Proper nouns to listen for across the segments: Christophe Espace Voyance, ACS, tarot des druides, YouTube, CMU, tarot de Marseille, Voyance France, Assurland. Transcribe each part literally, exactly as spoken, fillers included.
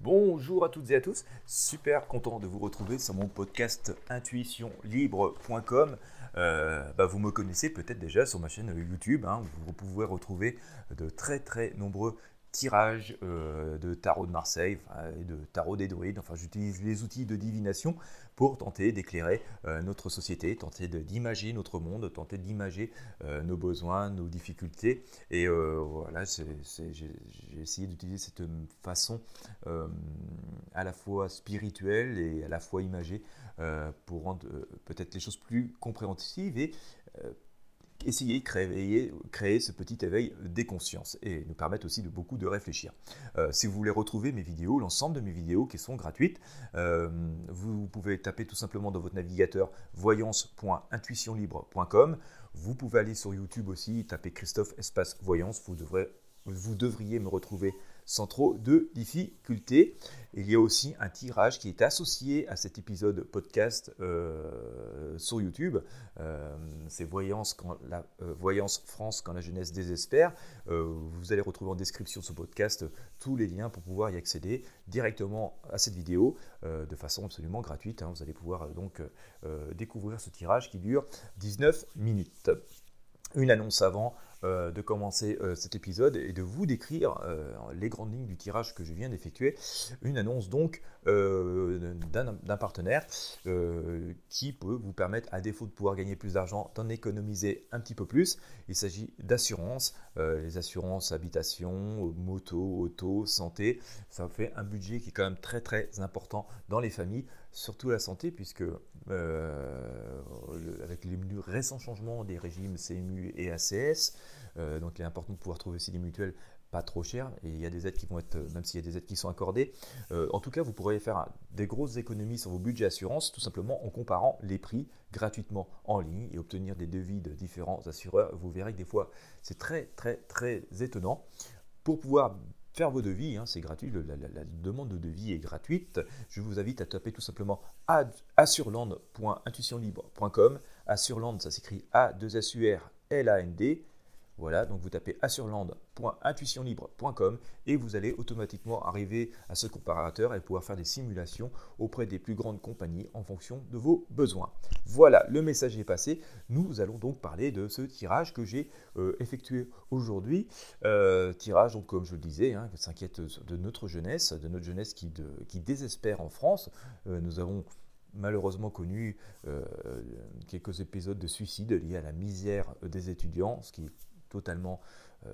Bonjour à toutes et à tous, super content de vous retrouver sur mon podcast intuition libre point com. Euh, bah vous me connaissez peut-être déjà sur ma chaîne YouTube, hein, où vous pouvez retrouver de très très nombreux tirages euh, de tarot de Marseille, enfin, de tarot des druides. Enfin, j'utilise les outils de divination pour tenter d'éclairer euh, notre société, tenter d'imager notre monde, tenter d'imager euh, nos besoins, nos difficultés. Et euh, voilà, c'est, c'est, j'ai, j'ai essayé d'utiliser cette façon euh, à la fois spirituelle et à la fois imagée euh, pour rendre euh, peut-être les choses plus compréhensives et euh, essayer de créer, créer ce petit éveil des consciences et nous permettre aussi de beaucoup de réfléchir. Euh, si vous voulez retrouver mes vidéos, l'ensemble de mes vidéos qui sont gratuites, euh, vous pouvez taper tout simplement dans votre navigateur voyance point intuition libre point com. Vous pouvez aller sur YouTube aussi, taper Christophe Espace Voyance, vous devrez, vous devriez me retrouver sans trop de difficultés. Il y a aussi un tirage qui est associé à cet épisode podcast euh, sur YouTube. Euh, c'est Voyance, quand la, euh, Voyance France quand la jeunesse désespère. Euh, vous allez retrouver en description de ce podcast tous les liens pour pouvoir y accéder directement à cette vidéo euh, de façon absolument gratuite, hein. Vous allez pouvoir euh, donc euh, découvrir ce tirage qui dure dix-neuf minutes. Une annonce avant euh, de commencer euh, cet épisode et de vous décrire euh, les grandes lignes du tirage que je viens d'effectuer. Une annonce donc euh, d'un, d'un partenaire euh, qui peut vous permettre, à défaut de pouvoir gagner plus d'argent, d'en économiser un petit peu plus. Il s'agit d'assurances, euh, les assurances habitation, moto, auto, santé. Ça fait un budget qui est quand même très très important dans les familles, surtout la santé, puisque euh, le, avec les récents changements des régimes C M U et A C S, euh, donc il est important de pouvoir trouver aussi des mutuelles pas trop chères, et il y a des aides qui vont être, même s'il y a des aides qui sont accordées, euh, en tout cas vous pourrez faire des grosses économies sur vos budgets assurances, tout simplement en comparant les prix gratuitement en ligne et obtenir des devis de différents assureurs. Vous verrez que des fois c'est très très très étonnant. Pour pouvoir faire vos devis, hein, c'est gratuit, la, la, la demande de devis est gratuite. Je vous invite à taper tout simplement assurland point intuition libre point com. Assurland, ça s'écrit A deux S U R L A N D. Voilà, donc vous tapez assurland point intuition libre point com et vous allez automatiquement arriver à ce comparateur et pouvoir faire des simulations auprès des plus grandes compagnies en fonction de vos besoins. Voilà, le message est passé. Nous allons donc parler de ce tirage que j'ai euh, effectué aujourd'hui. Euh, tirage, donc, comme je le disais, hein, qui s'inquiète de notre jeunesse, de notre jeunesse qui, de, qui désespère en France. Euh, nous avons malheureusement connu euh, quelques épisodes de suicide liés à la misère des étudiants, ce qui est totalement euh,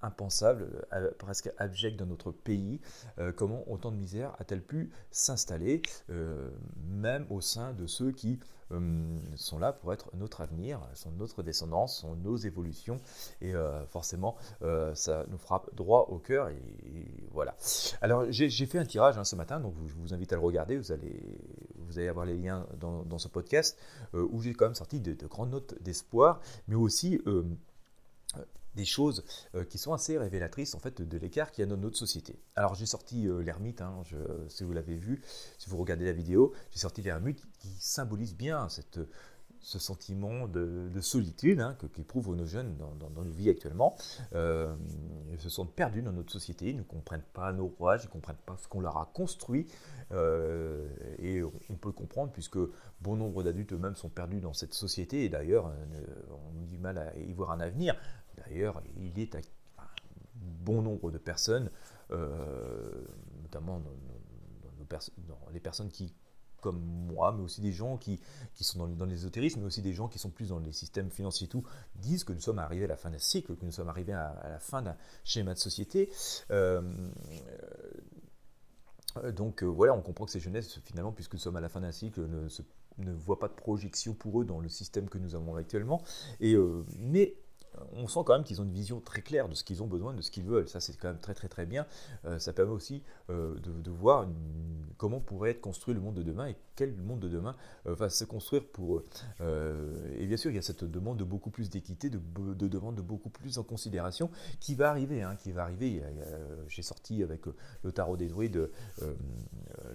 impensable, euh, presque abject dans notre pays. Euh, comment autant de misère a-t-elle pu s'installer, euh, même au sein de ceux qui euh, sont là pour être notre avenir, sont notre descendance, sont nos évolutions, et euh, forcément euh, ça nous frappe droit au cœur, et, et voilà. Alors j'ai, j'ai fait un tirage, hein, ce matin, donc je vous invite à le regarder, vous allez... Vous allez avoir les liens dans, dans ce podcast, euh, où j'ai quand même sorti de, de grandes notes d'espoir, mais aussi euh, des choses euh, qui sont assez révélatrices en fait de, de l'écart qu'il y a dans notre société. Alors j'ai sorti euh, l'ermite, hein, je, si vous l'avez vu, si vous regardez la vidéo, j'ai sorti l'ermite qui symbolise bien cette, ce sentiment de, de solitude, hein, que, qu'éprouvent nos jeunes dans, dans, dans nos vies actuellement. Euh, ils se sentent perdus dans notre société, ils ne comprennent pas nos rouages, ils ne comprennent pas ce qu'on leur a construit. Euh, et on peut le comprendre puisque bon nombre d'adultes eux-mêmes sont perdus dans cette société et d'ailleurs on a du mal à y voir un avenir. D'ailleurs il est à bon nombre de personnes, euh, notamment dans, dans, nos pers- dans les personnes qui comme moi, mais aussi des gens qui, qui sont dans, dans l'ésotérisme, mais aussi des gens qui sont plus dans les systèmes financiers et tout, disent que nous sommes arrivés à la fin d'un cycle, que nous sommes arrivés à, à la fin d'un schéma de société. Euh, Donc euh, voilà, on comprend que ces jeunesses, finalement, puisque nous sommes à la fin d'un cycle, ne, se, ne voient pas de projection pour eux dans le système que nous avons actuellement. Et, euh, mais on sent quand même qu'ils ont une vision très claire de ce qu'ils ont besoin, de ce qu'ils veulent. Ça, c'est quand même très très très bien. Euh, ça permet aussi euh, de, de voir une, comment pourrait être construit le monde de demain et quel monde de demain euh, va se construire pour eux. Euh, et bien sûr, il y a cette demande de beaucoup plus d'équité, de, de demande de beaucoup plus en considération qui va arriver. Hein, qui va arriver. Il y a, il y a, j'ai sorti avec le tarot des druides euh, euh,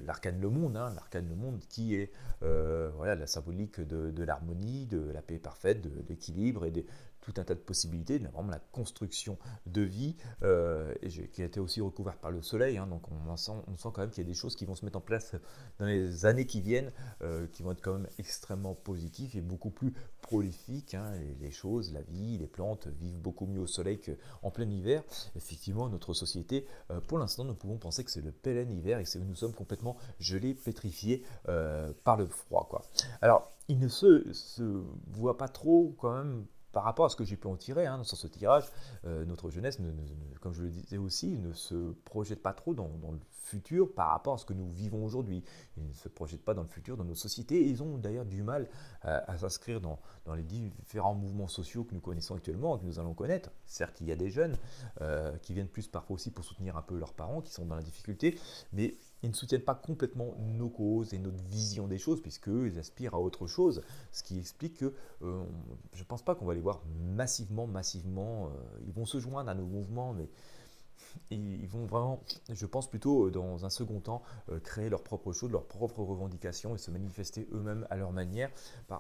l'arcane le monde, hein, l'arcane le monde qui est euh, voilà, la symbolique de, de l'harmonie, de la paix parfaite, de, de l'équilibre et des tout un tas de possibilités, vraiment la construction de vie euh, et qui a été aussi recouverte par le soleil, hein, donc on sent, on sent quand même qu'il y a des choses qui vont se mettre en place dans les années qui viennent, euh, qui vont être quand même extrêmement positives et beaucoup plus prolifiques, hein, les, les choses, la vie, les plantes vivent beaucoup mieux au soleil qu'en plein hiver. Effectivement, notre société, euh, pour l'instant, nous pouvons penser que c'est le plein hiver et que nous sommes complètement gelés, pétrifiés euh, par le froid, quoi. Alors, il ne se, se voit pas trop quand même par rapport à ce que j'ai pu en tirer, hein, sur ce tirage. Euh, notre jeunesse, ne, ne, ne, comme je le disais aussi, ne se projette pas trop dans, dans le futur par rapport à ce que nous vivons aujourd'hui. Ils ne se projettent pas dans le futur, dans nos sociétés. Ils ont d'ailleurs du mal euh, à s'inscrire dans, dans les différents mouvements sociaux que nous connaissons actuellement, que nous allons connaître. Certes, il y a des jeunes euh, qui viennent plus parfois aussi pour soutenir un peu leurs parents, qui sont dans la difficulté, mais ils ne soutiennent pas complètement nos causes et notre vision des choses, puisqu'eux, ils aspirent à autre chose, ce qui explique que euh, je ne pense pas qu'on va les voir massivement, massivement. Euh, ils vont se joindre à nos mouvements, mais ils vont vraiment, je pense plutôt dans un second temps, euh, créer leurs propres choses, leurs propres revendications et se manifester eux-mêmes à leur manière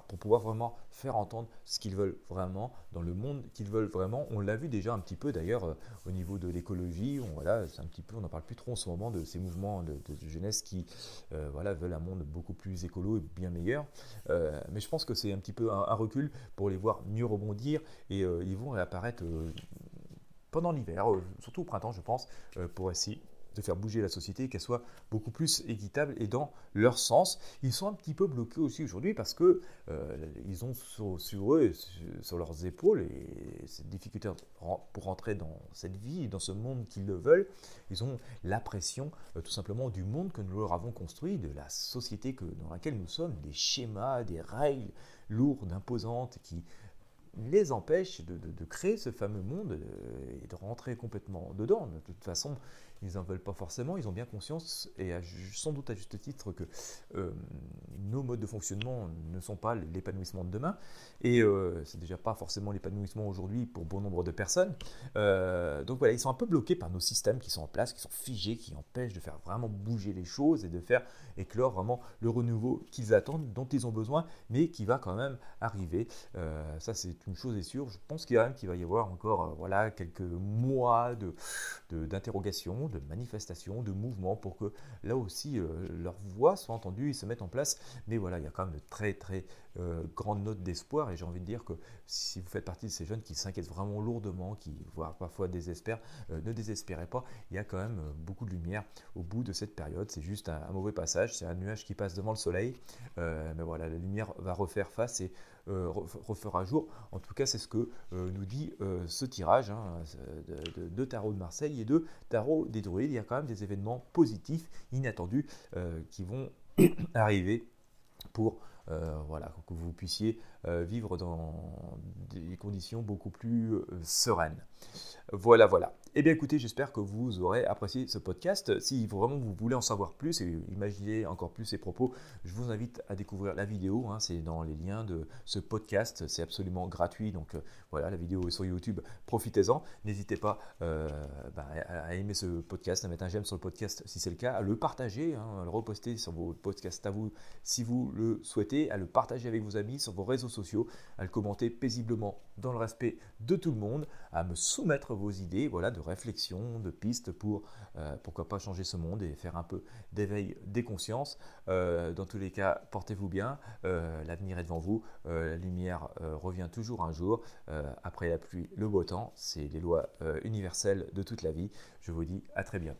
pour pouvoir vraiment faire entendre ce qu'ils veulent vraiment dans le monde qu'ils veulent vraiment. On l'a vu déjà un petit peu d'ailleurs euh, au niveau de l'écologie, on, voilà, c'est un petit peu, on n'en parle plus trop en ce moment de ces mouvements de, de, de jeunesse qui euh, voilà, veulent un monde beaucoup plus écolo et bien meilleur. Euh, mais je pense que c'est un petit peu un, un recul pour les voir mieux rebondir et euh, ils vont réapparaître Euh, pendant l'hiver, surtout au printemps, je pense, pour essayer de faire bouger la société et qu'elle soit beaucoup plus équitable et dans leur sens. Ils sont un petit peu bloqués aussi aujourd'hui parce que euh, ils ont sur, sur eux, sur leurs épaules, et cette difficulté pour entrer dans cette vie, dans ce monde qu'ils le veulent. Ils ont la pression euh, tout simplement du monde que nous leur avons construit, de la société que, dans laquelle nous sommes, des schémas, des règles lourdes, imposantes, qui les empêche de, de, de créer ce fameux monde euh, et de rentrer complètement dedans. De toute façon, ils n'en veulent pas forcément, ils ont bien conscience, et à, sans doute à juste titre, que euh, nos modes de fonctionnement ne sont pas l'épanouissement de demain, et euh, c'est déjà pas forcément l'épanouissement aujourd'hui pour bon nombre de personnes. Euh, donc voilà, ils sont un peu bloqués par nos systèmes qui sont en place, qui sont figés, qui empêchent de faire vraiment bouger les choses et de faire éclore vraiment le renouveau qu'ils attendent, dont ils ont besoin, mais qui va quand même arriver. Euh, ça, c'est une chose est sûre. Je pense qu'il y a même qu'il va y avoir encore euh, voilà, quelques mois de, de, d'interrogation, de manifestations, de mouvements pour que là aussi euh, leur voix soit entendue et se mette en place. Mais voilà, il y a quand même de très très euh, grandes notes d'espoir, et j'ai envie de dire que si vous faites partie de ces jeunes qui s'inquiètent vraiment lourdement, qui voire parfois désespèrent, euh, ne désespérez pas, il y a quand même euh, beaucoup de lumière au bout de cette période. C'est juste un, un mauvais passage, c'est un nuage qui passe devant le soleil, euh, mais voilà, la lumière va refaire face et euh, refera jour. En tout cas, c'est ce que euh, nous dit euh, ce tirage hein, de, de, de tarot de Marseille et de tarot des druides. Il y a quand même des événements positifs, inattendus, euh, qui vont arriver pour euh, voilà, que vous puissiez euh, vivre dans des conditions beaucoup plus euh, sereines. Voilà, voilà. Eh bien, écoutez, j'espère que vous aurez apprécié ce podcast. Si vraiment vous voulez en savoir plus et imaginer encore plus ces propos, je vous invite à découvrir la vidéo. Hein, c'est dans les liens de ce podcast. C'est absolument gratuit. Donc, euh, voilà, la vidéo est sur YouTube. Profitez-en. N'hésitez pas euh, bah, à aimer ce podcast, à mettre un j'aime sur le podcast si c'est le cas, à le partager, hein, à le reposter sur vos podcasts à vous si vous le souhaitez, à le partager avec vos amis sur vos réseaux sociaux, à le commenter paisiblement dans le respect de tout le monde, à me soumettre vos idées, voilà, de réflexion, de pistes pour, euh, pourquoi pas changer ce monde et faire un peu d'éveil des consciences. Euh, dans tous les cas, portez-vous bien, euh, l'avenir est devant vous, euh, la lumière euh, revient toujours un jour, euh, après la pluie, le beau temps, c'est les lois euh, universelles de toute la vie. Je vous dis à très bientôt.